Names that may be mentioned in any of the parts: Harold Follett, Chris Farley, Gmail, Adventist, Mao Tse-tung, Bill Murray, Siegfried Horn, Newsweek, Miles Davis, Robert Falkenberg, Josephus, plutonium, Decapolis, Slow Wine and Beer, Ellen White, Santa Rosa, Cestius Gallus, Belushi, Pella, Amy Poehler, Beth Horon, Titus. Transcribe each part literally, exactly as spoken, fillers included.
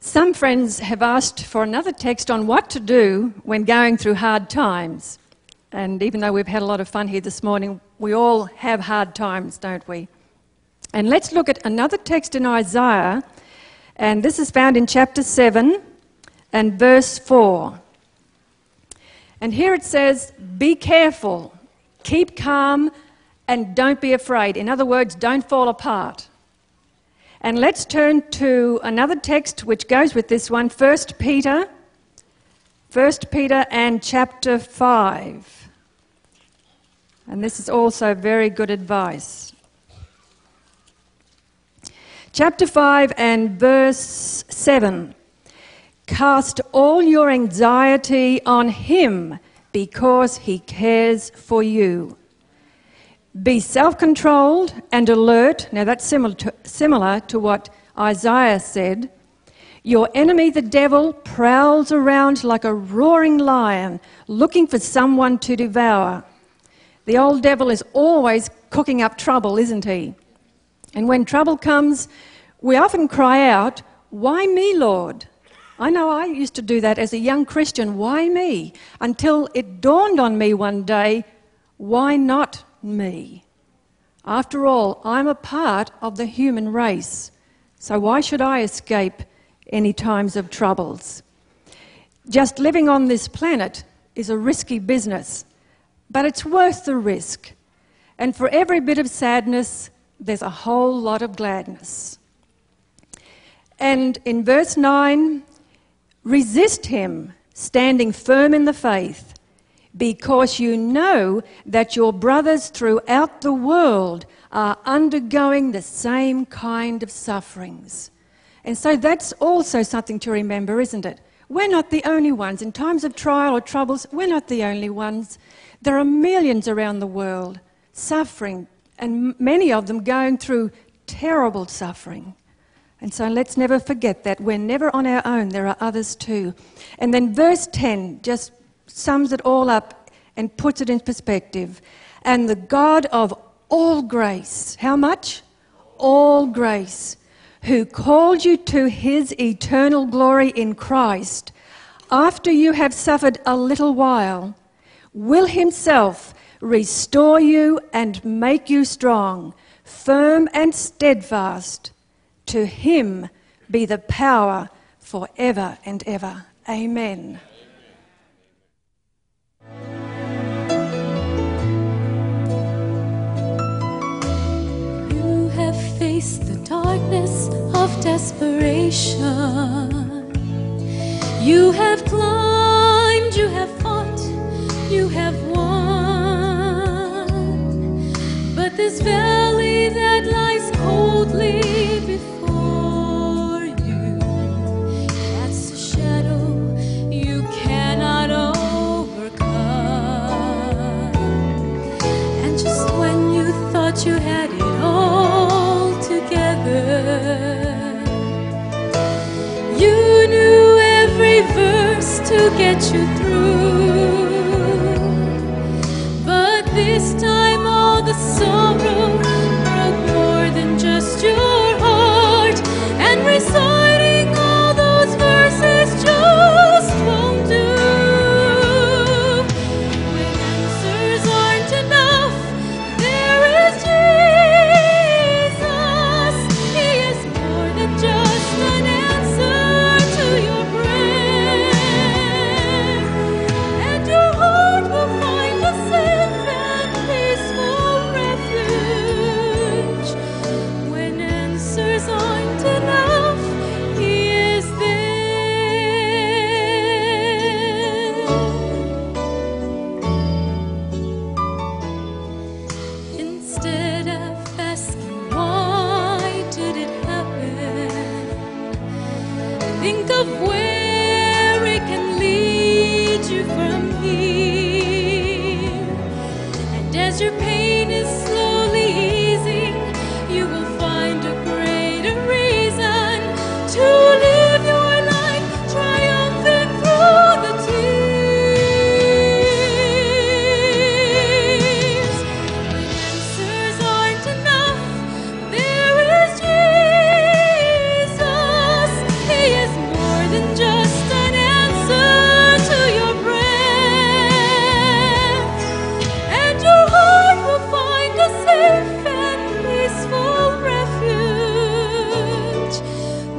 Some friends have asked for another text on what to do when going through hard times. And even though we've had a lot of fun here this morning, we all have hard times, don't we? And let's look at another text in Isaiah, and this is found in chapter seven and verse four. And here it says, "Be careful, keep calm, and don't be afraid." In other words, don't fall apart. And let's turn to another text which goes with this one, First Peter. First Peter and chapter five. And this is also very good advice. Chapter five and verse seven. "Cast all your anxiety on him because he cares for you. Be self-controlled and alert." Now that's similar to, similar to what Isaiah said. "Your enemy, the devil, prowls around like a roaring lion, looking for someone to devour." The old devil is always cooking up trouble, isn't he? And when trouble comes, we often cry out, "Why me, Lord?" I know I used to do that as a young Christian, "Why me?" Until it dawned on me one day, why not me? After all, I'm a part of the human race, so why should I escape any times of troubles? Just living on this planet is a risky business, but it's worth the risk. And for every bit of sadness, there's a whole lot of gladness. And in verse nine, "Resist him, standing firm in the faith, because you know that your brothers throughout the world are undergoing the same kind of sufferings." And so that's also something to remember, isn't it? We're not the only ones. In times of trial or troubles, we're not the only ones. There are millions around the world suffering, and many of them going through terrible suffering. And so let's never forget that. We're never on our own. There are others too. And then verse ten, just sums it all up and puts it in perspective. "And the God of all grace," how much? All grace, "who called you to his eternal glory in Christ, after you have suffered a little while, will himself restore you and make you strong, firm and steadfast. To him be the power for ever and ever. Amen." Face the darkness of desperation. You have climbed, you have fought, you have won. But this valley that lies coldly before you, that's a shadow you cannot overcome. And just when you thought you had it all, you knew every verse to get you through, but this time all the sorrow broke more than just your heart, and reciting all those verses just won't do. When answers aren't enough, there is Jesus. Peaceful think of where it can lead you from here. And as your pain is slowly easing, you will find a greater reason to live your life triumphant through the tears.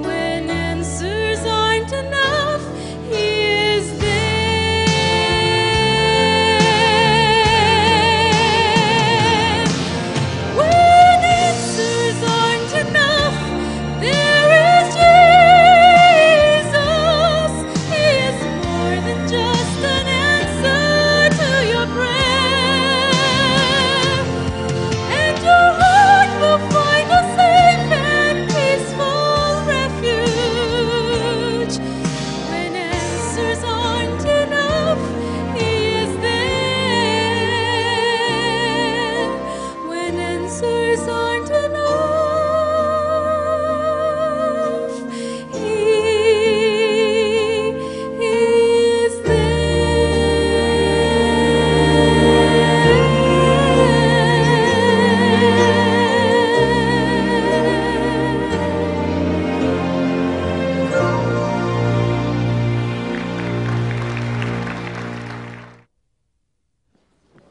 When answers aren't enough, there is Jesus. He is more than just an answer to your prayer, and your heart will find a safe and peaceful refuge. When answers aren't enough, He is there. When answers aren't enough, there is Jesus. He is more than just an answer to your prayer, and your heart will find a safe and peaceful refuge. When answers aren't enough, He is there. When answers aren't enough, He is there.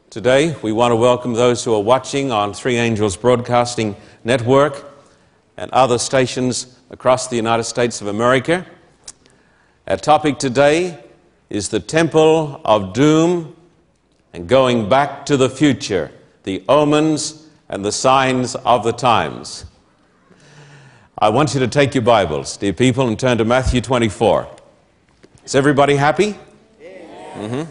Today, we want to welcome those who are watching on Three Angels Broadcasting Network and other stations across the United States of America. Our topic today is the Temple of Doom and going back to the future, the omens and the signs of the times. I want you to take your Bibles, dear people, and turn to Matthew twenty-four. Is everybody happy? Mhm.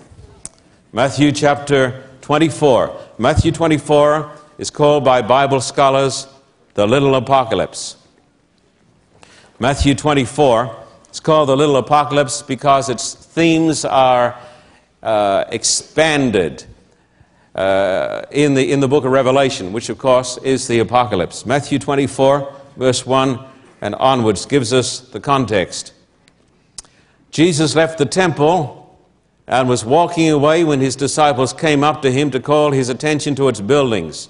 Matthew chapter twenty-four. Matthew twenty-four is called by Bible scholars the Little Apocalypse. Matthew twenty-four is called the Little Apocalypse because its themes are uh, expanded uh, in the, in the book of Revelation, which of course is the Apocalypse. Matthew twenty-four, verse one and onwards gives us the context. Jesus left the temple and was walking away when his disciples came up to him to call his attention to its buildings.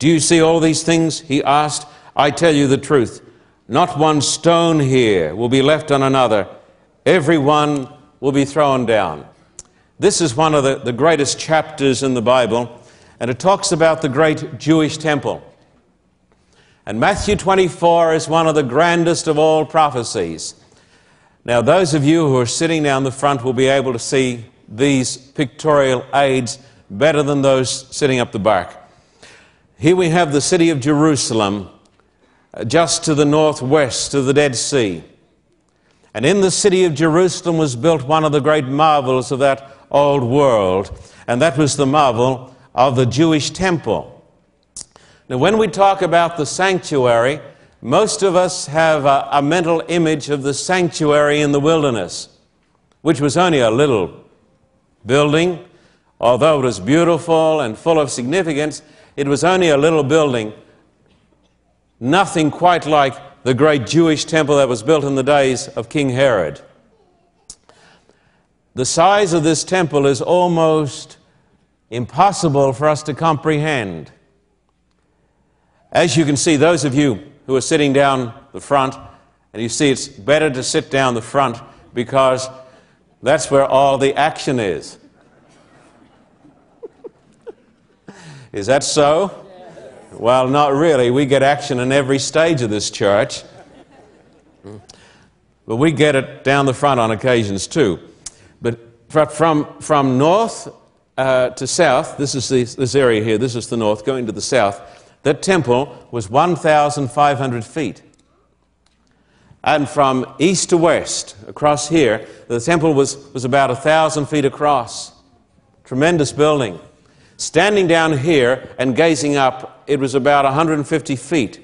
"Do you see all these things?" he asked. "I tell you the truth, not one stone here will be left on another. Every one will be thrown down." This is one of the, the greatest chapters in the Bible, and it talks about the great Jewish temple. And Matthew twenty-four is one of the grandest of all prophecies. Now, those of you who are sitting down the front will be able to see these pictorial aids better than those sitting up the back. Here we have the city of Jerusalem, just to the northwest of the Dead Sea. And in the city of Jerusalem was built one of the great marvels of that old world, and that was the marvel of the Jewish temple. Now, when we talk about the sanctuary, most of us have a, a mental image of the sanctuary in the wilderness, which was only a little building. Although it was beautiful and full of significance, it was only a little building. Nothing quite like the great Jewish temple that was built in the days of King Herod. The size of this temple is almost impossible for us to comprehend. As you can see, those of you who are sitting down the front, and you see it's better to sit down the front because that's where all the action is. Is that so? Yes. Well, not really. We get action in every stage of this church. But we get it down the front on occasions too. But from, from north uh, to south, this is the, this area here, this is the north, going to the south, that temple was one thousand five hundred feet. And from east to west, across here, the temple was, was about one thousand feet across. Tremendous building. Standing down here and gazing up, it was about one hundred fifty feet.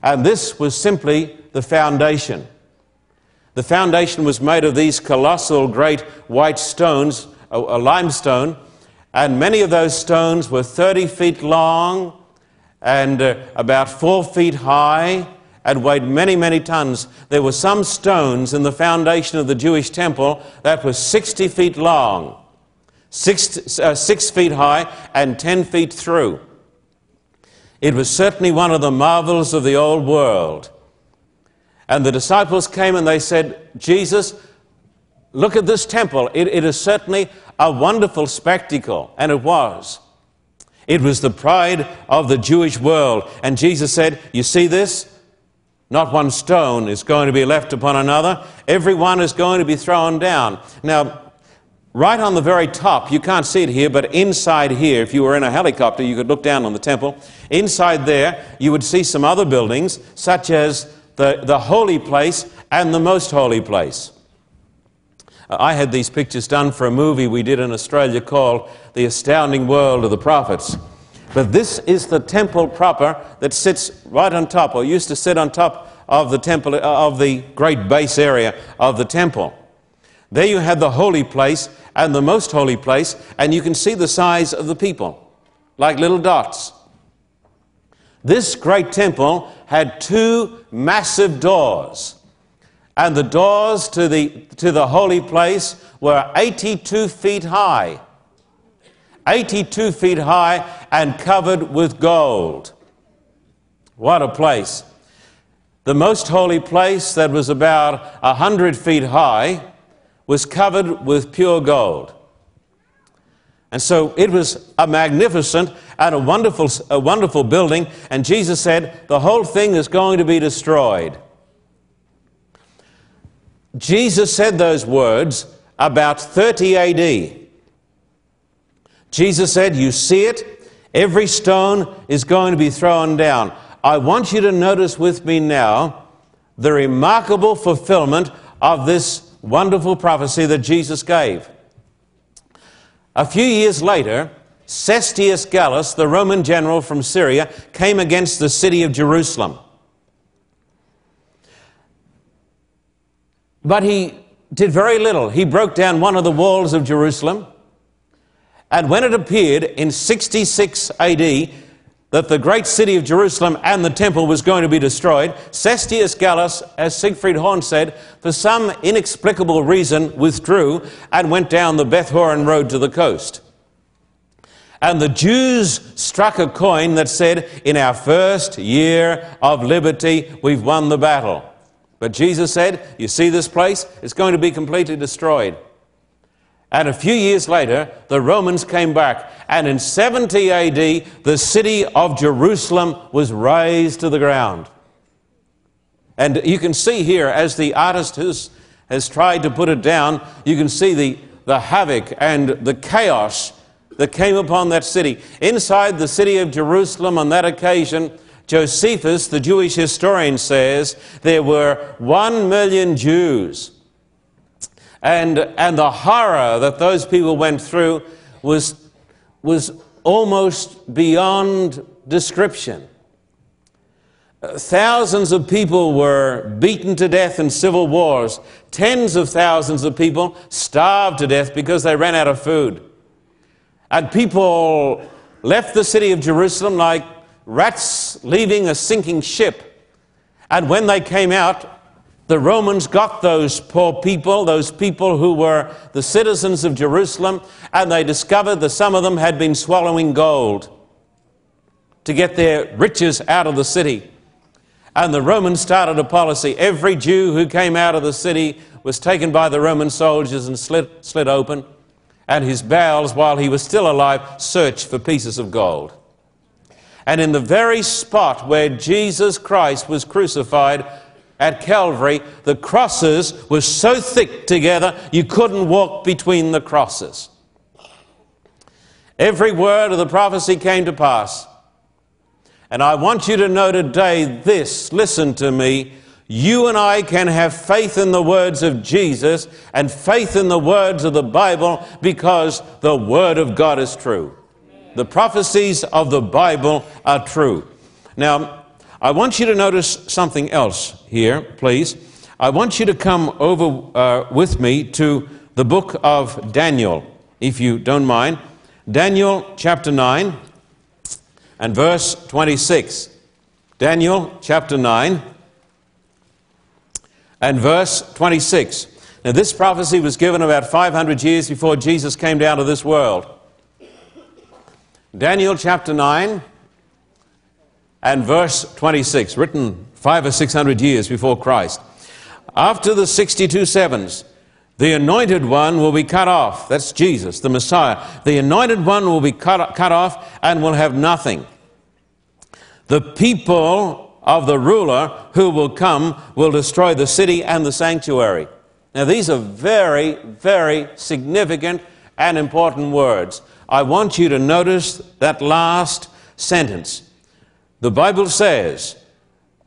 And this was simply the foundation. The foundation was made of these colossal great white stones, a, a limestone, and many of those stones were thirty feet long and uh, about four feet high and weighed many, many tons. There were some stones in the foundation of the Jewish temple that were sixty feet long, six, uh, six feet high and ten feet through. It was certainly one of the marvels of the old world. And the disciples came and they said, Jesus, look at this temple. It, it is certainly a wonderful spectacle. And it was. It was the pride of the Jewish world. And Jesus said, you see this? Not one stone is going to be left upon another. Every one is going to be thrown down. Now, right on the very top, you can't see it here, but inside here, if you were in a helicopter, you could look down on the temple. Inside there, you would see some other buildings, such as The, the holy place and the most holy place. Uh, I had these pictures done for a movie we did in Australia called The Astounding World of the Prophets. But this is the temple proper that sits right on top, or used to sit on top of the temple, uh, of the great base area of the temple. There you had the holy place and the most holy place, and you can see the size of the people, like little dots. This great temple had two massive doors, and the doors to the, to the holy place were eighty-two feet high, eighty-two feet high and covered with gold. What a place. The most holy place, that was about one hundred feet high, was covered with pure gold. And so it was a magnificent and a wonderful, a wonderful building. And Jesus said, the whole thing is going to be destroyed. Jesus said those words about thirty A D. Jesus said, you see it, every stone is going to be thrown down. I want you to notice with me now the remarkable fulfillment of this wonderful prophecy that Jesus gave. A few years later, Cestius Gallus, the Roman general from Syria, came against the city of Jerusalem. But he did very little. He broke down one of the walls of Jerusalem. And when it appeared in sixty-six A D that the great city of Jerusalem and the temple was going to be destroyed, Cestius Gallus, as Siegfried Horn said, for some inexplicable reason withdrew and went down the Beth Horon Road to the coast. And the Jews struck a coin that said, in our first year of liberty, we've won the battle. But Jesus said, you see this place? It's going to be completely destroyed. And a few years later, the Romans came back, and in seventy A D, the city of Jerusalem was razed to the ground. And you can see here, as the artist has, has tried to put it down, you can see the, the havoc and the chaos that came upon that city. Inside the city of Jerusalem on that occasion, Josephus, the Jewish historian, says there were one million Jews. And, and the horror that those people went through was, was almost beyond description. Thousands of people were beaten to death in civil wars. Tens of thousands of people starved to death because they ran out of food. And people left the city of Jerusalem like rats leaving a sinking ship. And when they came out, the Romans got those poor people, those people who were the citizens of Jerusalem, and they discovered that some of them had been swallowing gold to get their riches out of the city. And the Romans started a policy. Every Jew who came out of the city was taken by the Roman soldiers and slit, slit open, and his bowels, while he was still alive, searched for pieces of gold. And in the very spot where Jesus Christ was crucified, at Calvary, the crosses were so thick together you couldn't walk between the crosses. Every word of the prophecy came to pass. And I want you to know today this, listen to me, you and I can have faith in the words of Jesus and faith in the words of the Bible because the Word of God is true. The prophecies of the Bible are true. Now, I want you to notice something else here, please. I want you to come over uh, with me to the book of Daniel, if you don't mind. Daniel chapter nine and verse twenty-six. Daniel chapter nine and verse twenty-six. Now, this prophecy was given about five hundred years before Jesus came down to this world. Daniel chapter nine and verse twenty-six, written five or six hundred years before Christ. After the sixty-two sevens, the anointed one will be cut off. That's Jesus, the Messiah. The anointed one will be cut, cut off and will have nothing. The people of the ruler who will come will destroy the city and the sanctuary. Now, these are very, very significant and important words. I want you to notice that last sentence. The Bible says,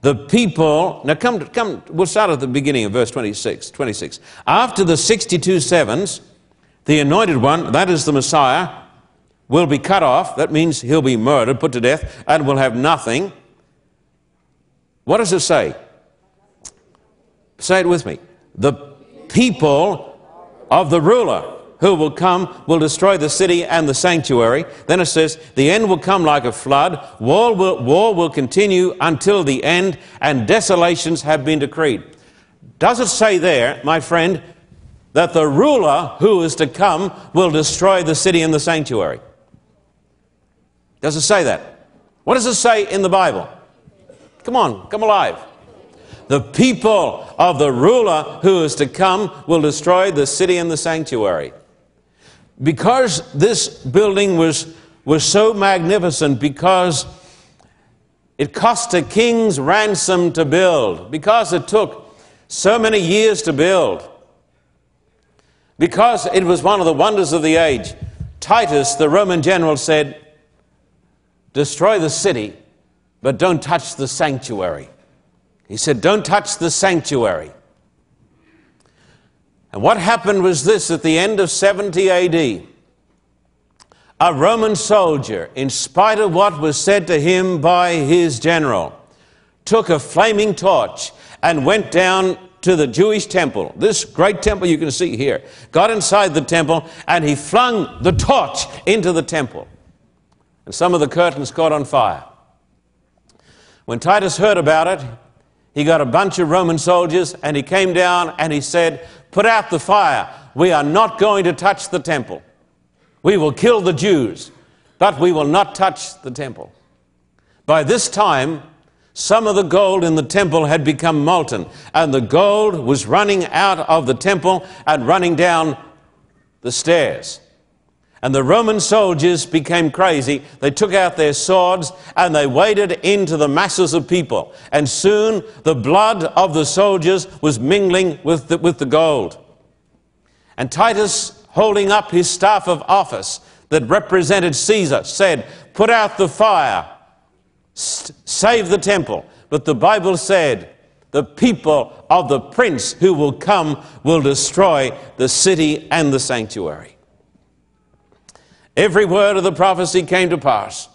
the people... Now, come, come. We'll start at the beginning of verse twenty-six. twenty-six. After the sixty-two sevens, the anointed one, that is the Messiah, will be cut off. That means he'll be murdered, put to death, and will have nothing. What does it say? Say it with me. The people of the ruler who will come will destroy the city and the sanctuary. Then it says, the end will come like a flood. War will, war will continue until the end, and desolations have been decreed. Does it say there, my friend, that the ruler who is to come will destroy the city and the sanctuary? Does it say that? What does it say in the Bible? Come on, come alive. The people of the ruler who is to come will destroy the city and the sanctuary. Because this building was, was so magnificent, because it cost a king's ransom to build, because it took so many years to build, because it was one of the wonders of the age, Titus, the Roman general, said, "Destroy the city, but don't touch the sanctuary." He said, "Don't touch the sanctuary." And what happened was this: at the end of seventy A D, a Roman soldier, in spite of what was said to him by his general, took a flaming torch and went down to the Jewish temple, this great temple you can see here, got inside the temple, and he flung the torch into the temple. And some of the curtains caught on fire. When Titus heard about it, he got a bunch of Roman soldiers, and he came down and he said, "Put out the fire. We are not going to touch the temple. We will kill the Jews, but we will not touch the temple." By this time, some of the gold in the temple had become molten, and the gold was running out of the temple and running down the stairs. And the Roman soldiers became crazy. They took out their swords and they waded into the masses of people. And soon the blood of the soldiers was mingling with the, with the gold. And Titus, holding up his staff of office that represented Caesar, said, "Put out the fire, save the temple." But the Bible said, the people of the prince who will come will destroy the city and the sanctuary. Every word of the prophecy came to pass.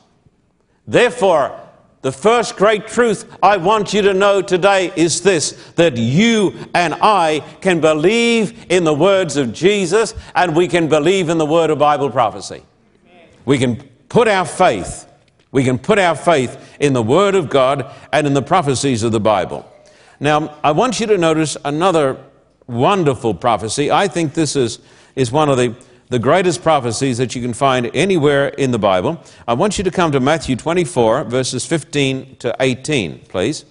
Therefore, the first great truth I want you to know today is this: that you and I can believe in the words of Jesus, and we can believe in the word of Bible prophecy. Amen. We can put our faith, we can put our faith in the word of God and in the prophecies of the Bible. Now, I want you to notice another wonderful prophecy. I think this is, is one of the the greatest prophecies that you can find anywhere in the Bible. I want you to come to Matthew twenty-four, verses fifteen to eighteen, please.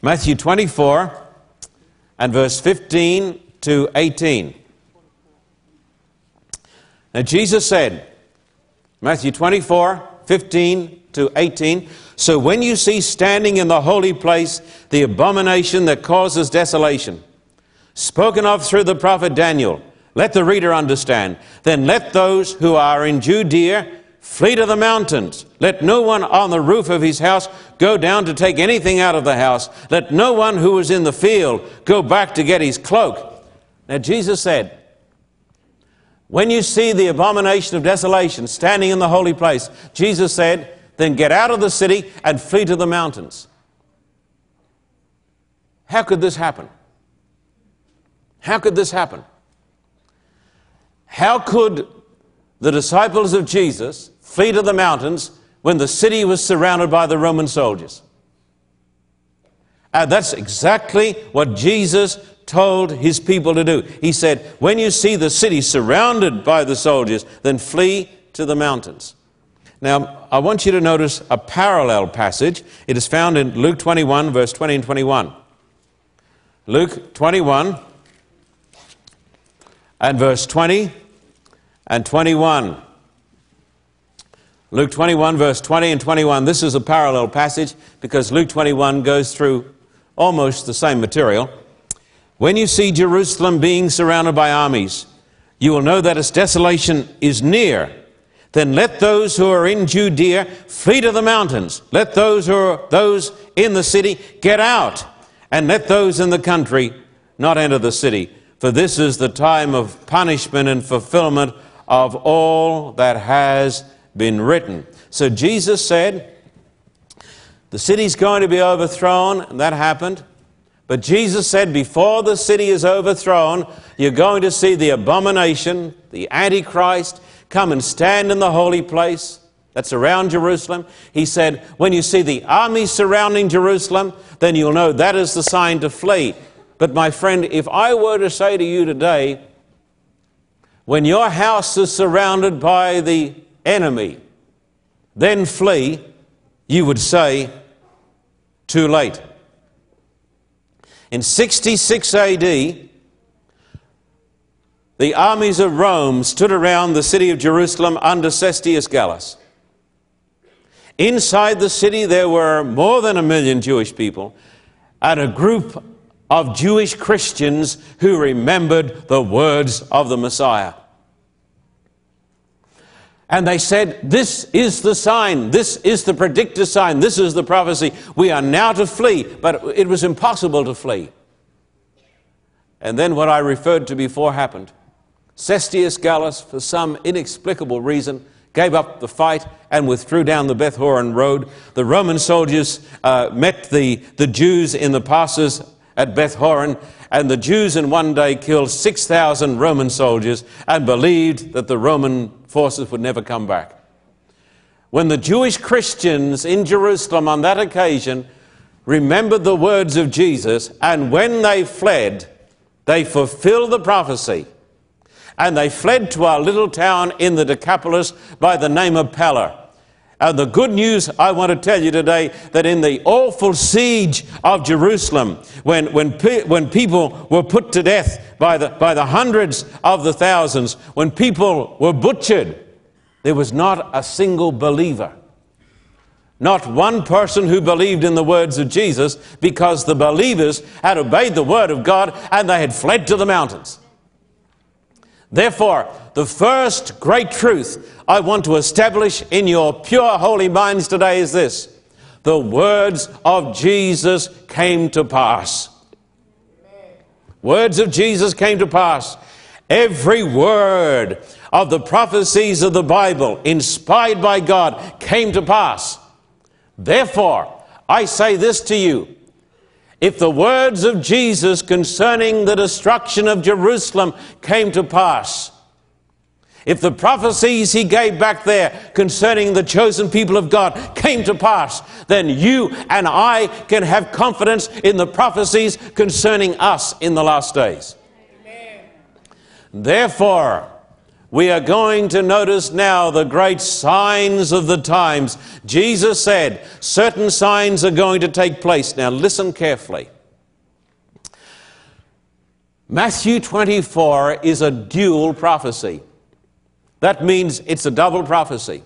Matthew twenty-four and verse fifteen to eighteen. Now Jesus said, Matthew twenty-four, fifteen to eighteen, "So when you see standing in the holy place the abomination that causes desolation, spoken of through the prophet Daniel, let the reader understand. Then let those who are in Judea flee to the mountains. Let no one on the roof of his house go down to take anything out of the house. Let no one who is in the field go back to get his cloak." Now Jesus said, when you see the abomination of desolation standing in the holy place, Jesus said, then get out of the city and flee to the mountains. How could this happen? How could this happen? How could the disciples of Jesus flee to the mountains when the city was surrounded by the Roman soldiers? And that's exactly what Jesus told his people to do. He said, when you see the city surrounded by the soldiers, then flee to the mountains. Now, I want you to notice a parallel passage. It is found in Luke twenty-one, verse twenty and twenty-one. Luke twenty-one and verse twenty and twenty-one. Luke twenty-one, verse twenty and twenty-one. This is a parallel passage because Luke twenty-one goes through almost the same material. When you see Jerusalem being surrounded by armies, you will know that its desolation is near. Then let those who are in Judea flee to the mountains. Let those who are those in the city get out, and let those in the country not enter the city. For this is the time of punishment and fulfillment of all that has been written. So Jesus said, the city's going to be overthrown, and that happened. But Jesus said, before the city is overthrown, you're going to see the abomination, the Antichrist, come and stand in the holy place that's around Jerusalem. He said, when you see the army surrounding Jerusalem, then you'll know that is the sign to flee. But my friend, if I were to say to you today, when your house is surrounded by the enemy, then flee, you would say, too late. In sixty-six A D, the armies of Rome stood around the city of Jerusalem under Cestius Gallus. Inside the city, there were more than a million Jewish people and a group of Jewish Christians who remembered the words of the Messiah. And they said, this is the sign, this is the predictor sign, this is the prophecy. We are now to flee, but it was impossible to flee. And then what I referred to before happened. Cestius Gallus, for some inexplicable reason, gave up the fight and withdrew down the Beth Horon Road. The Roman soldiers uh, met the, the Jews in the passes at Beth Horon, and the Jews in one day killed six thousand Roman soldiers and believed that the Roman forces would never come back. When the Jewish Christians in Jerusalem on that occasion remembered the words of Jesus, and when they fled, they fulfilled the prophecy, and they fled to our little town in the Decapolis by the name of Pella. And the good news I want to tell you today, that in the awful siege of Jerusalem, when, when, pe when people were put to death by the, by the hundreds of the thousands, when people were butchered, there was not a single believer. Not one person who believed in the words of Jesus, because the believers had obeyed the word of God and they had fled to the mountains. Therefore, the first great truth I want to establish in your pure holy minds today is this: the words of Jesus came to pass. Amen. Words of Jesus came to pass. Every word of the prophecies of the Bible, inspired by God, came to pass. Therefore, I say this to you: if the words of Jesus concerning the destruction of Jerusalem came to pass, if the prophecies he gave back there concerning the chosen people of God came to pass, then you and I can have confidence in the prophecies concerning us in the last days. Amen. Therefore, we are going to notice now the great signs of the times. Jesus said, certain signs are going to take place. Now listen carefully. Matthew twenty-four is a dual prophecy. That means it's a double prophecy.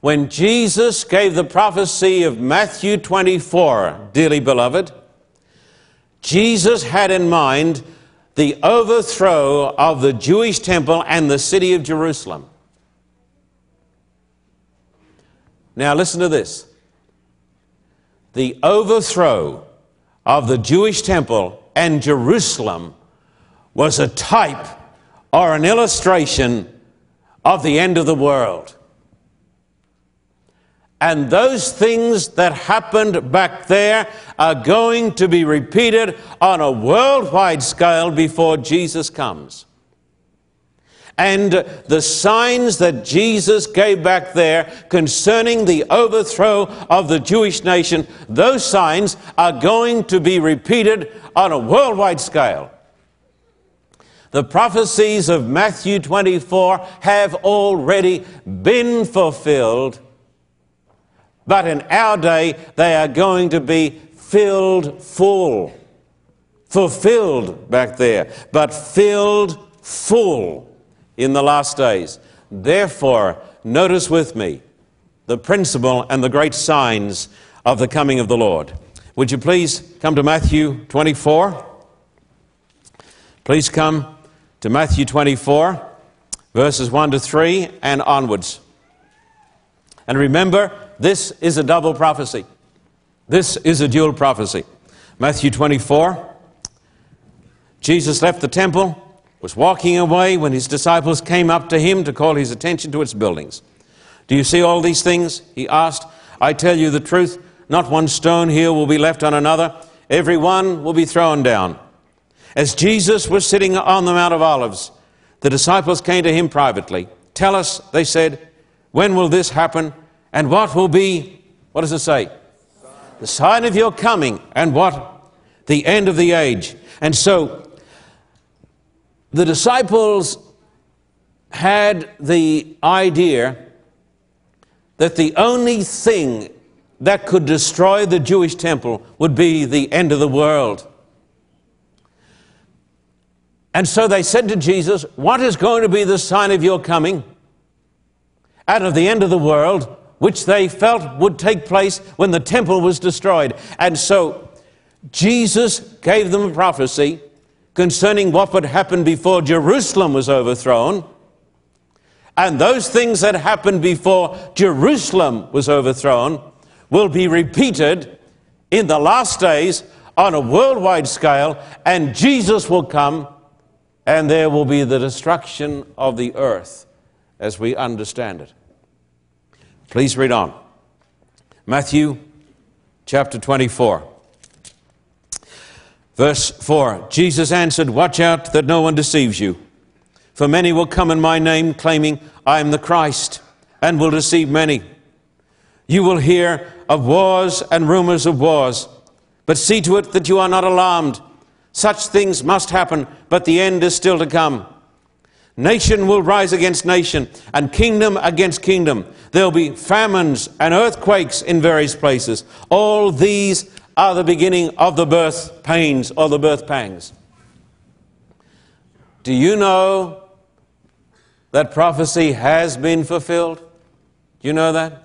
When Jesus gave the prophecy of Matthew twenty-four, dearly beloved, Jesus had in mind the overthrow of the Jewish temple and the city of Jerusalem. Now listen to this. The overthrow of the Jewish temple and Jerusalem was a type or an illustration of the end of the world. And those things that happened back there are going to be repeated on a worldwide scale before Jesus comes. And the signs that Jesus gave back there concerning the overthrow of the Jewish nation, those signs are going to be repeated on a worldwide scale. The prophecies of Matthew twenty-four have already been fulfilled, but in our day they are going to be filled full. Fulfilled back there, but filled full in the last days. Therefore, notice with me the principle and the great signs of the coming of the Lord. Would you please come to Matthew twenty-four? Please come to Matthew twenty-four, verses one to three and onwards. And remember, this is a double prophecy. This is a dual prophecy. Matthew twenty-four, Jesus left the temple, was walking away when his disciples came up to him to call his attention to its buildings. Do you see all these things? He asked. I tell you the truth, not one stone here will be left on another. Every one will be thrown down. As Jesus was sitting on the Mount of Olives, the disciples came to him privately. Tell us, they said, when will this happen? And what will be, what does it say? The sign of your coming and what? The end of the age. And so, the disciples had the idea that the only thing that could destroy the Jewish temple would be the end of the world. And so they said to Jesus, what is going to be the sign of your coming out of the end of the world, which they felt would take place when the temple was destroyed? And so Jesus gave them a prophecy concerning what would happen before Jerusalem was overthrown, and those things that happened before Jerusalem was overthrown will be repeated in the last days on a worldwide scale, and Jesus will come, and there will be the destruction of the earth as we understand it. Please read on. Matthew chapter twenty-four. Verse four, Jesus answered, watch out that no one deceives you. For many will come in my name, claiming, I am the Christ, and will deceive many. You will hear of wars and rumors of wars, but see to it that you are not alarmed. Such things must happen, but the end is still to come. Nation will rise against nation, and kingdom against kingdom. There will be famines and earthquakes in various places. All these are the beginning of the birth pains or the birth pangs. Do you know that prophecy has been fulfilled? Do you know that?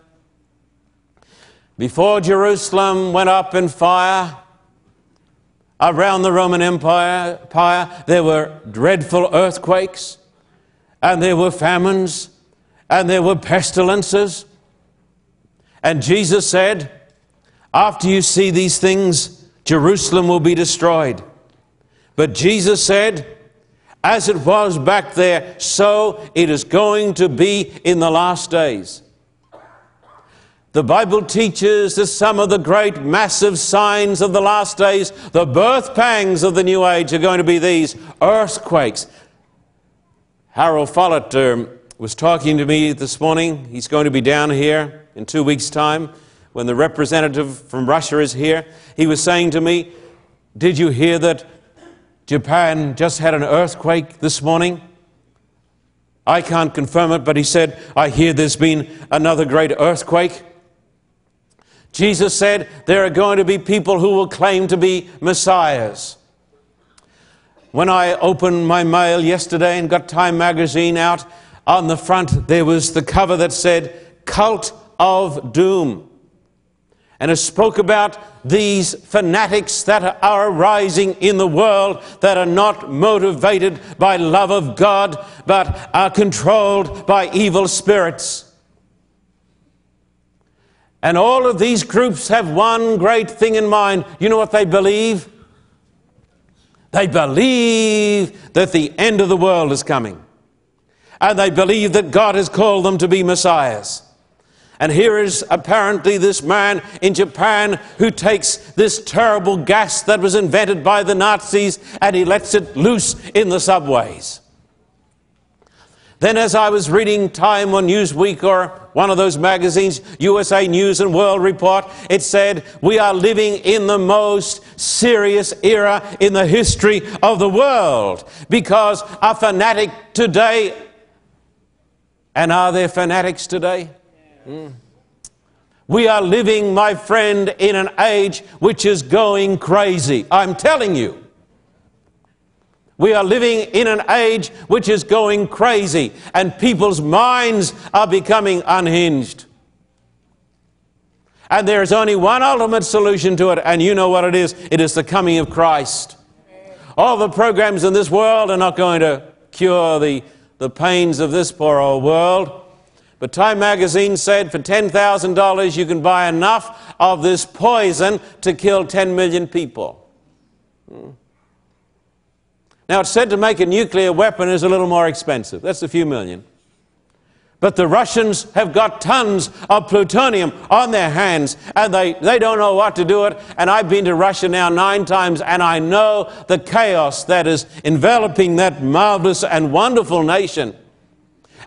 Before Jerusalem went up in fire, around the Roman Empire, Empire there were dreadful earthquakes, and there were famines, and there were pestilences. And Jesus said, after you see these things, Jerusalem will be destroyed. But Jesus said, as it was back there, so it is going to be in the last days. The Bible teaches that some of the great massive signs of the last days, the birth pangs of the new age, are going to be these earthquakes. Harold Follett um, was talking to me this morning. He's going to be down here in two weeks' time. When the representative from Russia is here, he was saying to me, did you hear that Japan just had an earthquake this morning? I can't confirm it, but he said, I hear there's been another great earthquake. Jesus said, there are going to be people who will claim to be messiahs. When I opened my mail yesterday and got Time magazine out, on the front there was the cover that said, Cult of Doom. And it spoke about these fanatics that are arising in the world that are not motivated by love of God, but are controlled by evil spirits. And all of these groups have one great thing in mind. You know what they believe? They believe that the end of the world is coming. And they believe that God has called them to be messiahs. And here is apparently this man in Japan who takes this terrible gas that was invented by the Nazis and he lets it loose in the subways. Then as I was reading Time on Newsweek or one of those magazines, U S A News and World Report, it said, we are living in the most serious era in the history of the world because a fanatic today, and are there fanatics today? Mm. We are living, my friend, in an age which is going crazy. I'm telling you. We are living in an age which is going crazy, and people's minds are becoming unhinged. And there is only one ultimate solution to it, and you know what it is. It is the coming of Christ. All the programs in this world are not going to cure the, the pains of this poor old world. But Time magazine said for ten thousand dollars you can buy enough of this poison to kill ten million people. Hmm. Now, it's said to make a nuclear weapon is a little more expensive. That's a few million. But the Russians have got tons of plutonium on their hands, and they, they don't know what to do with it. And I've been to Russia now nine times, and I know the chaos that is enveloping that marvelous and wonderful nation.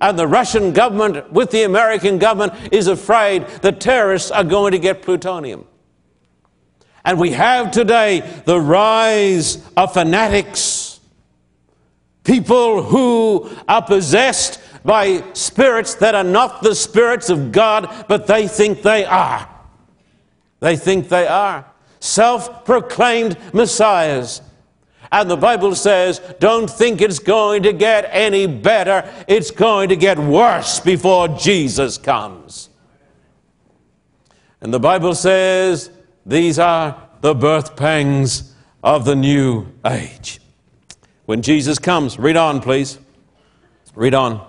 And the Russian government, with the American government, is afraid the terrorists are going to get plutonium. And we have today the rise of fanatics. People who are possessed by spirits that are not the spirits of God, but they think they are. They think they are. Self-proclaimed messiahs. And the Bible says, don't think it's going to get any better. It's going to get worse before Jesus comes. And the Bible says, these are the birth pangs of the new age. When Jesus comes, read on, please. Read on.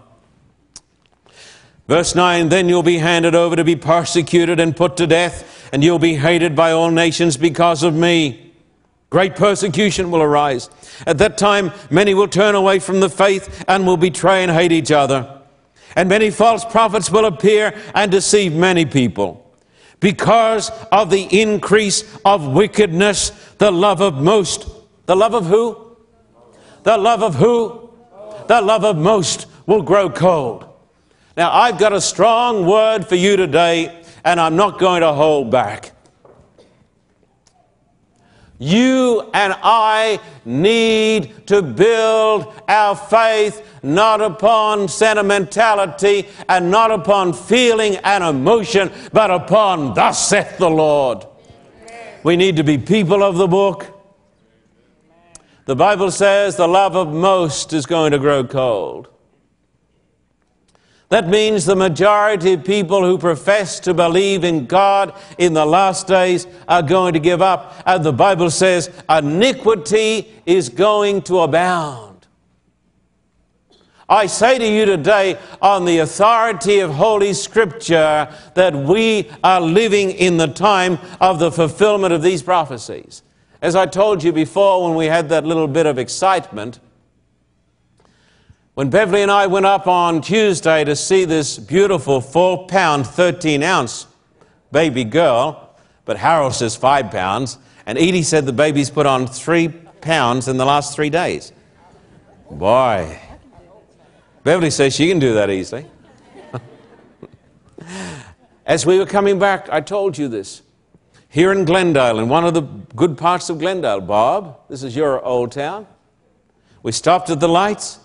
Verse nine, then you'll be handed over to be persecuted and put to death, and you'll be hated by all nations because of me. Great persecution will arise. At that time, many will turn away from the faith and will betray and hate each other. And many false prophets will appear and deceive many people. Because of the increase of wickedness, the love of most. The love of who? The love of who? The love of most will grow cold. Now, I've got a strong word for you today, and I'm not going to hold back. You and I need to build our faith not upon sentimentality and not upon feeling and emotion, but upon thus saith the Lord. We need to be people of the book. The Bible says the love of most is going to grow cold. That means the majority of people who profess to believe in God in the last days are going to give up. And the Bible says iniquity is going to abound. I say to you today, on the authority of Holy Scripture, that we are living in the time of the fulfillment of these prophecies. As I told you before when we had that little bit of excitement, when Beverly and I went up on Tuesday to see this beautiful four pound, thirteen ounce baby girl, but Harold says five pounds, and Edie said the baby's put on three pounds in the last three days. Boy. Beverly says she can do that easily. As we were coming back, I told you this. Here in Glendale, in one of the good parts of Glendale, Bob, this is your old town. We stopped at the lights.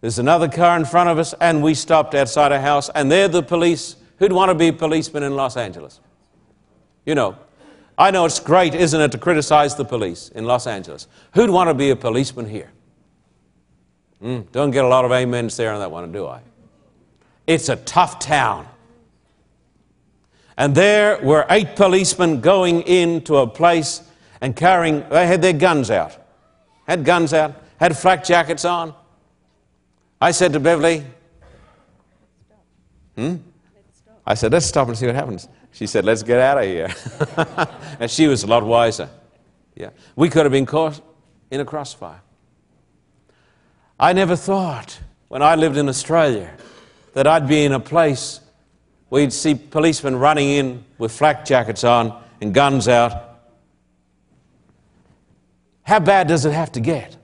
There's another car in front of us, and we stopped outside a house, and there the police. Who'd want to be a policeman in Los Angeles? You know, I know it's great, isn't it, to criticize the police in Los Angeles. Who'd want to be a policeman here? Mm, don't get a lot of amens there on that one, do I? It's a tough town. And there were eight policemen going into a place and carrying, they had their guns out, had guns out, had flak jackets on. I said to Beverly, hmm? I said, let's stop and see what happens. She said, let's get out of here. And she was a lot wiser. Yeah, we could have been caught in a crossfire. I never thought when I lived in Australia that I'd be in a place we'd see policemen running in with flak jackets on and guns out. How bad does it have to get?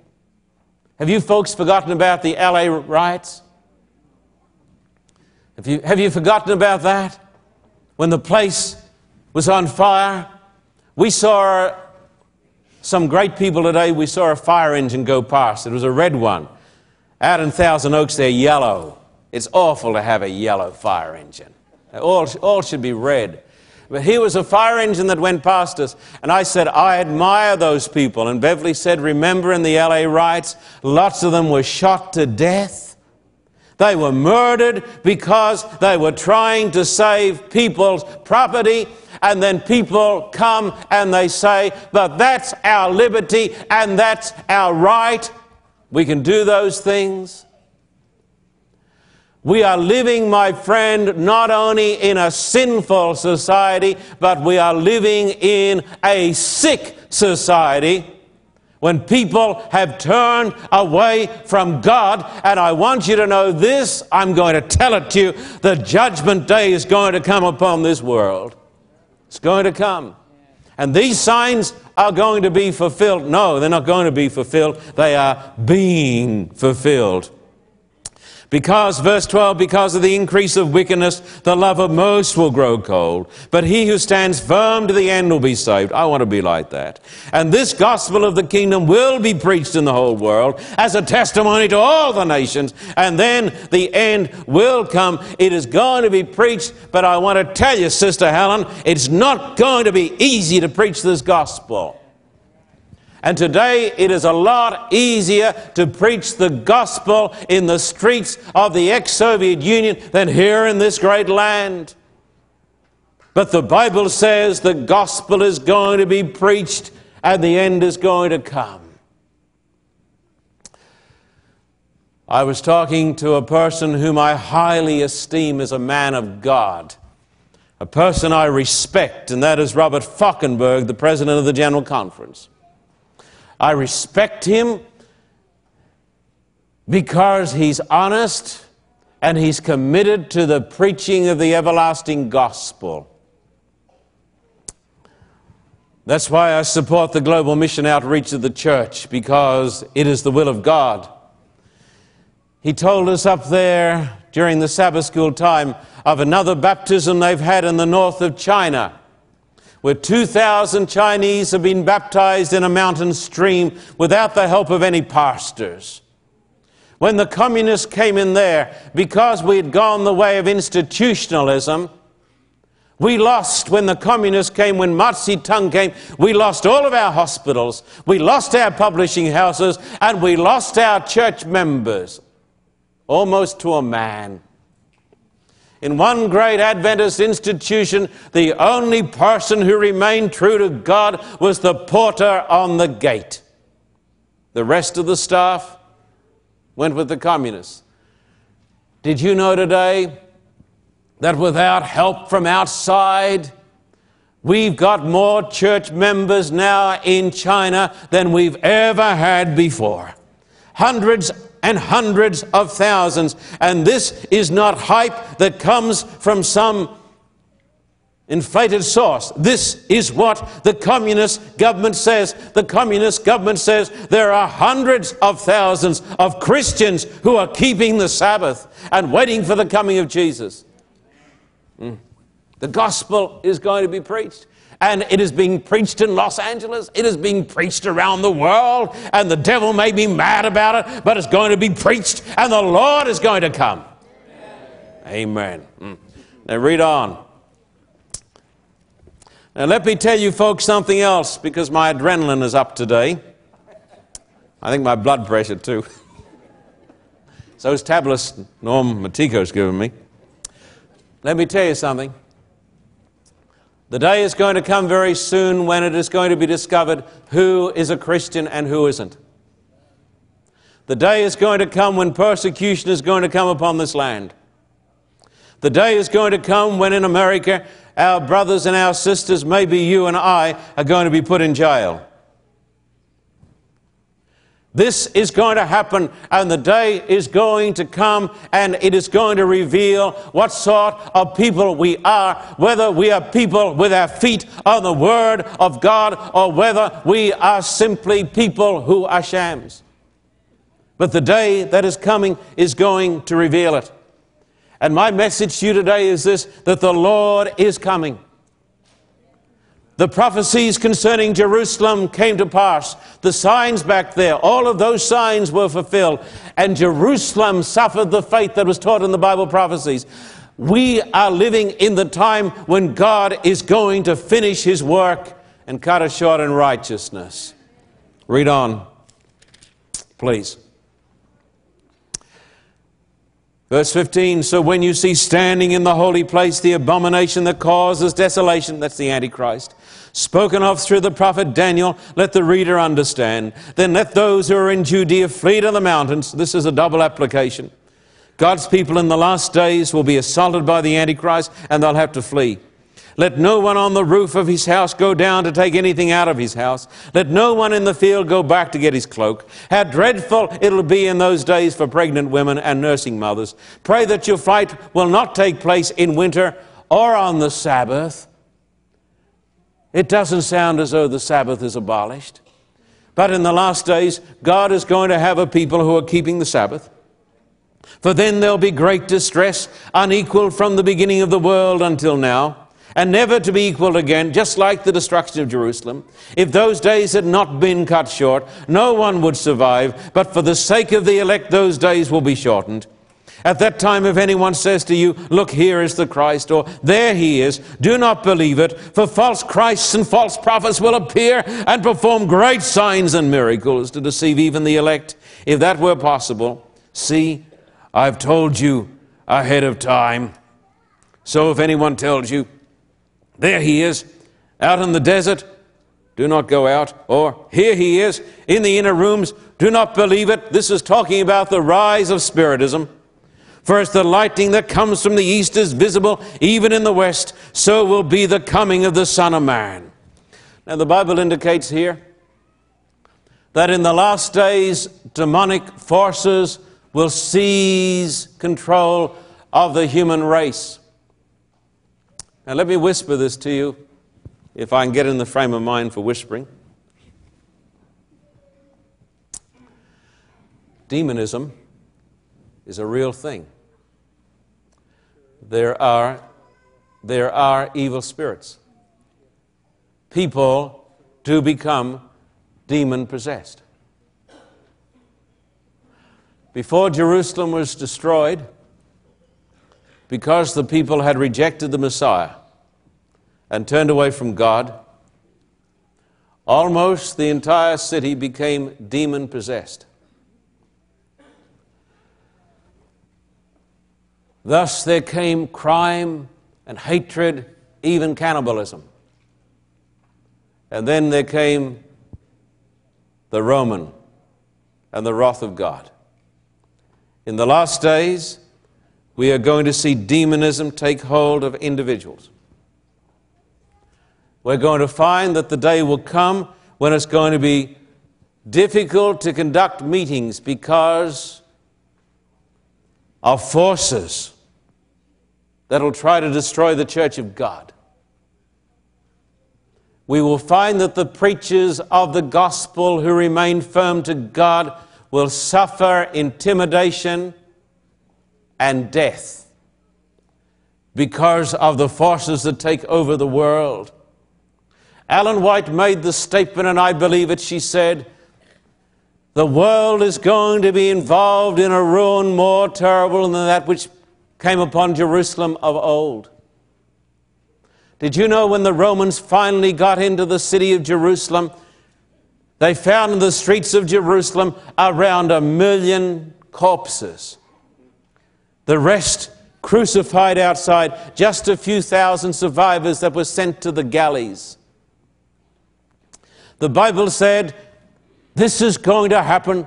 Have you folks forgotten about the L A riots? Have you, have you forgotten about that? When the place was on fire, we saw some great people today, we saw a fire engine go past. It was a red one. Out in Thousand Oaks, they're yellow. It's awful to have a yellow fire engine. All, all should be red. But here was a fire engine that went past us, and I said, I admire those people. And Beverly said, remember in the L A riots, lots of them were shot to death. They were murdered because they were trying to save people's property, and then people come and they say, but that's our liberty and that's our right. We can do those things. We are living, my friend, not only in a sinful society, but we are living in a sick society when people have turned away from God. And I want you to know this, I'm going to tell it to you, the judgment day is going to come upon this world. It's going to come. And these signs are going to be fulfilled. No, they're not going to be fulfilled. They are being fulfilled. Because, verse twelve, because of the increase of wickedness, the love of most will grow cold. But he who stands firm to the end will be saved. I want to be like that. And this gospel of the kingdom will be preached in the whole world as a testimony to all the nations. And then the end will come. It is going to be preached. But I want to tell you, Sister Helen, it's not going to be easy to preach this gospel. And today it is a lot easier to preach the gospel in the streets of the ex-Soviet Union than here in this great land. But the Bible says the gospel is going to be preached and the end is going to come. I was talking to a person whom I highly esteem as a man of God, a person I respect, and that is Robert Falkenberg, the president of the General Conference. I respect him because he's honest and he's committed to the preaching of the everlasting gospel. That's why I support the global mission outreach of the church, because it is the will of God. He told us up there during the Sabbath school time of another baptism they've had in the north of China, where two thousand Chinese have been baptized in a mountain stream without the help of any pastors. When the communists came in there, because we had gone the way of institutionalism, we lost when the communists came, when Mao Tse-tung came, we lost all of our hospitals, we lost our publishing houses, and we lost our church members, almost to a man. In one great Adventist institution, the only person who remained true to God was the porter on the gate. The rest of the staff went with the communists. Did you know today that without help from outside, we've got more church members now in China than we've ever had before? Hundreds and hundreds of thousands. And this is not hype that comes from some inflated source. This is what the communist government says. The communist government says there are hundreds of thousands of Christians who are keeping the Sabbath and waiting for the coming of Jesus. Mm. The gospel is going to be preached. And it is being preached in Los Angeles. It is being preached around the world. And the devil may be mad about it, but it's going to be preached. And the Lord is going to come. Amen. Amen. Now read on. Now let me tell you folks something else, because my adrenaline is up today. I think my blood pressure too. So it's tablets Norm Matico's given me. Let me tell you something. The day is going to come very soon when it is going to be discovered who is a Christian and who isn't. The day is going to come when persecution is going to come upon this land. The day is going to come when in America our brothers and our sisters, maybe you and I, are going to be put in jail. This is going to happen, and the day is going to come, and it is going to reveal what sort of people we are, whether we are people with our feet on the Word of God or whether we are simply people who are shams. But the day that is coming is going to reveal it. And my message to you today is this, that the Lord is coming. The prophecies concerning Jerusalem came to pass. The signs back there, all of those signs were fulfilled. And Jerusalem suffered the fate that was taught in the Bible prophecies. We are living in the time when God is going to finish his work and cut us short in righteousness. Read on, please. Verse fifteen, so when you see standing in the holy place the abomination that causes desolation, that's the Antichrist, spoken of through the prophet Daniel, let the reader understand. Then let those who are in Judea flee to the mountains. This is a double application. God's people in the last days will be assaulted by the Antichrist and they'll have to flee. Let no one on the roof of his house go down to take anything out of his house. Let no one in the field go back to get his cloak. How dreadful it'll be in those days for pregnant women and nursing mothers. Pray that your flight will not take place in winter or on the Sabbath. It doesn't sound as though the Sabbath is abolished. But in the last days, God is going to have a people who are keeping the Sabbath. For then there'll be great distress, unequaled from the beginning of the world until now, and never to be equaled again, just like the destruction of Jerusalem. If those days had not been cut short, no one would survive, but for the sake of the elect, those days will be shortened. At that time, if anyone says to you, look, here is the Christ, or there he is, do not believe it, for false Christs and false prophets will appear and perform great signs and miracles to deceive even the elect. If that were possible, see, I've told you ahead of time. So if anyone tells you, there he is, out in the desert, do not go out. Or here he is, in the inner rooms, do not believe it. This is talking about the rise of spiritism. For as the lightning that comes from the east is visible, even in the west, so will be the coming of the Son of Man. Now the Bible indicates here that in the last days, demonic forces will seize control of the human race. Now let me whisper this to you, if I can get in the frame of mind for whispering. Demonism is a real thing. There are, there are evil spirits. People do become demon-possessed. Before Jerusalem was destroyed, because the people had rejected the Messiah and turned away from God, almost the entire city became demon-possessed. Thus there came crime and hatred, even cannibalism. And then there came the Roman and the wrath of God. In the last days, we are going to see demonism take hold of individuals. We're going to find that the day will come when it's going to be difficult to conduct meetings because of forces that will try to destroy the church of God. We will find that the preachers of the gospel who remain firm to God will suffer intimidation and death because of the forces that take over the world. Ellen White made the statement, and I believe it. She said, the world is going to be involved in a ruin more terrible than that which came upon Jerusalem of old. Did you know when the Romans finally got into the city of Jerusalem, they found in the streets of Jerusalem around a million corpses. The rest crucified outside, just a few thousand survivors that were sent to the galleys. The Bible said, this is going to happen.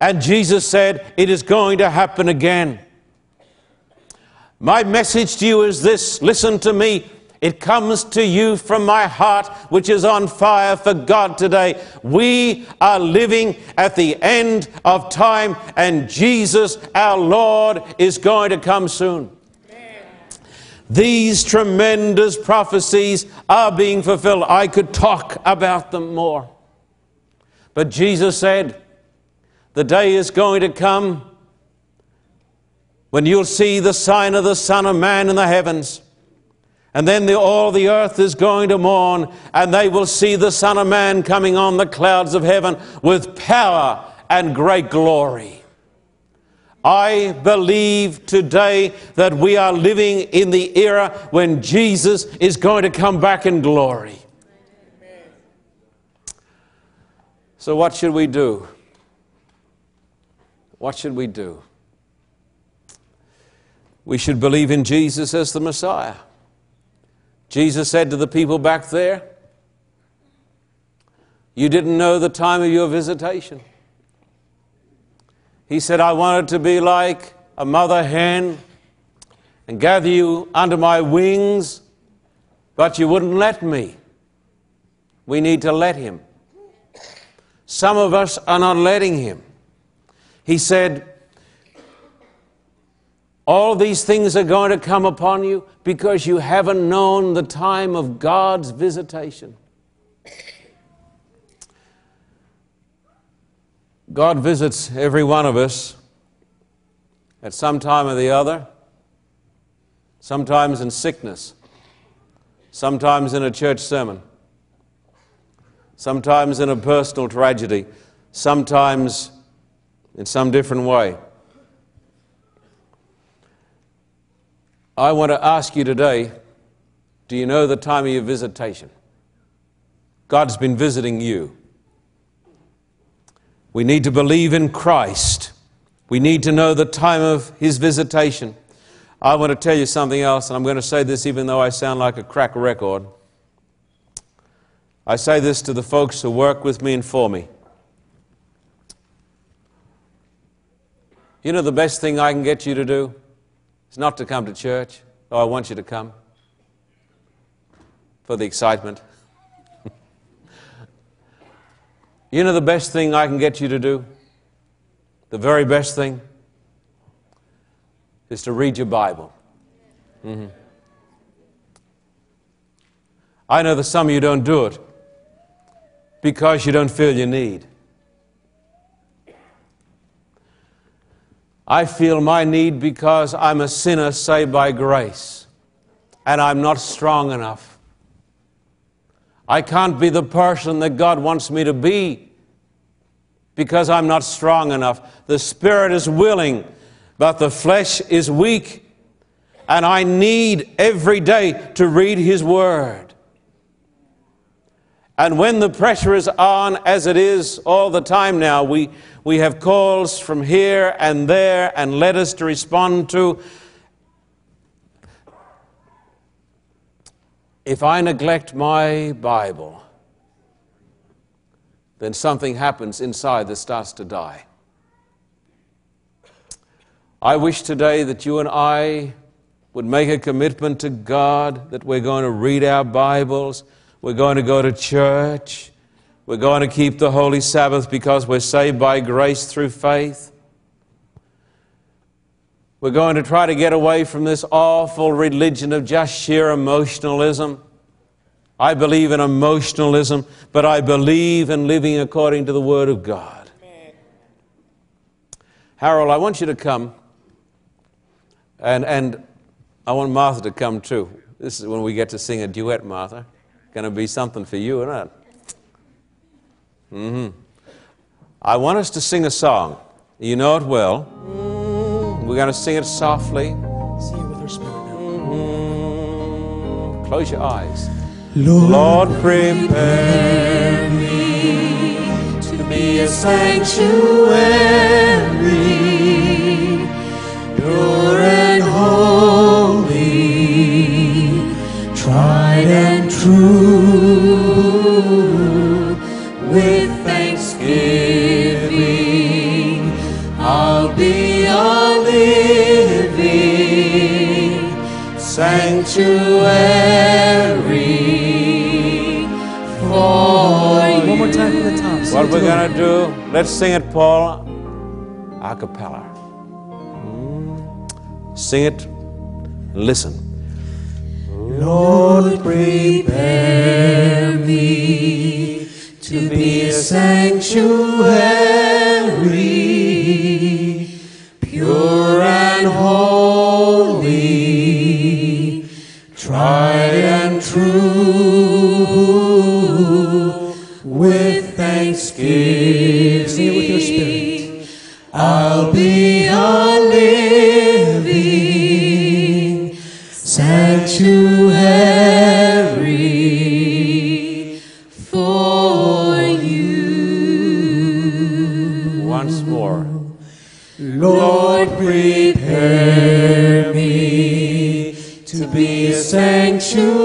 And Jesus said, it is going to happen again. My message to you is this, listen to me. It comes to you from my heart, which is on fire for God today. We are living at the end of time, and Jesus, our Lord, is going to come soon. Amen. These tremendous prophecies are being fulfilled. I could talk about them more. But Jesus said, the day is going to come when you'll see the sign of the Son of Man in the heavens. And then the, all the earth is going to mourn, and they will see the Son of Man coming on the clouds of heaven with power and great glory. I believe today that we are living in the era when Jesus is going to come back in glory. Amen. So what should we do? What should we do? We should believe in Jesus as the Messiah. Jesus said to the people back there, you didn't know the time of your visitation. He said, I wanted to be like a mother hen and gather you under my wings, but you wouldn't let me. We need to let him. Some of us are not letting him. He said, all these things are going to come upon you because you haven't known the time of God's visitation. God visits every one of us at some time or the other, sometimes in sickness, sometimes in a church sermon, sometimes in a personal tragedy, sometimes in some different way. I want to ask you today, do you know the time of your visitation? God's been visiting you. We need to believe in Christ. We need to know the time of his visitation. I want to tell you something else, and I'm going to say this even though I sound like a crack record. I say this to the folks who work with me and for me. You know the best thing I can get you to do? It's not to come to church, though I want you to come for the excitement. You know the best thing I can get you to do? The very best thing is to read your Bible. Mm-hmm. I know that some of you don't do it because you don't feel you need. I feel my need because I'm a sinner saved by grace, and I'm not strong enough. I can't be the person that God wants me to be because I'm not strong enough. The spirit is willing, but the flesh is weak, and I need every day to read his word. And when the pressure is on, as it is all the time now, we, we have calls from here and there and letters to respond to. If I neglect my Bible, then something happens inside that starts to die. I wish today that you and I would make a commitment to God that we're going to read our Bibles. We're going to go to church. We're going to keep the Holy Sabbath because we're saved by grace through faith. We're going to try to get away from this awful religion of just sheer emotionalism. I believe in emotionalism, but I believe in living according to the Word of God. Amen. Harold, I want you to come, and, and I want Martha to come too. This is when we get to sing a duet, Martha. Going to be something for you, isn't it? Mm-hmm. I want us to sing a song. You know it well. We're going to sing it softly. Sing it with her spirit now. Mm-hmm. Close your eyes. Lord, Lord prepare me to be a sanctuary, pure and holy, tried and true, with thanksgiving I'll be a living sanctuary. the top. Sing what we're going to do, let's sing it, Paul, a cappella. Mm. Sing it, listen. Lord, prepare me to be a sanctuary, pure and holy, tried and true, with thanksgiving. Sing it with your spirit. I'll be a living sanctuary for you. Once more. Lord, prepare me to be a sanctuary,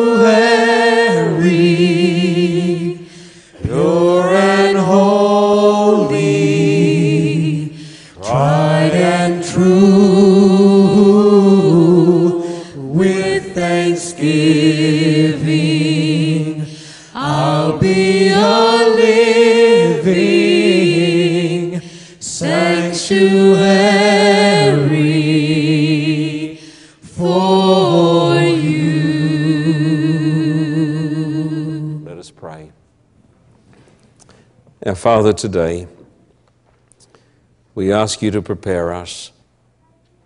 pure and holy, tried and true, with thanksgiving, I'll be a living sanctuary for you. Let us pray. Our Father, today we ask you to prepare us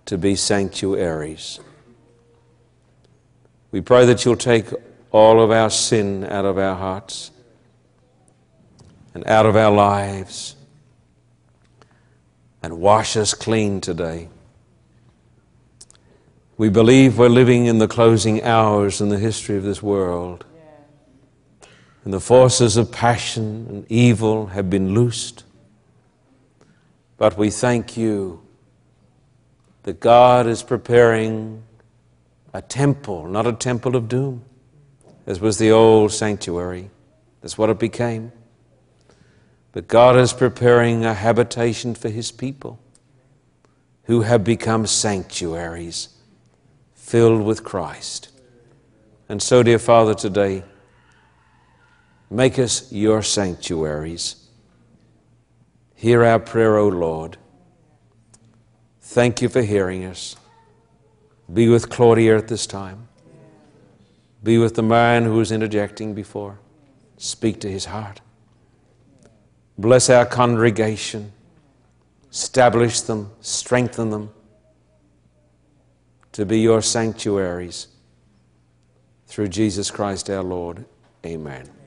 to be sanctuaries. We pray that you'll take all of our sin out of our hearts and out of our lives and wash us clean today. We believe we're living in the closing hours in the history of this world. And the forces of passion and evil have been loosed. But we thank you that God is preparing a temple, not a temple of doom, as was the old sanctuary. That's what it became. But God is preparing a habitation for his people who have become sanctuaries filled with Christ. And so, dear Father, today, make us your sanctuaries. Hear our prayer, O Lord. Thank you for hearing us. Be with Claudia at this time. Be with the man who was interjecting before. Speak to his heart. Bless our congregation. Establish them. Strengthen them to be your sanctuaries. Through Jesus Christ our Lord. Amen.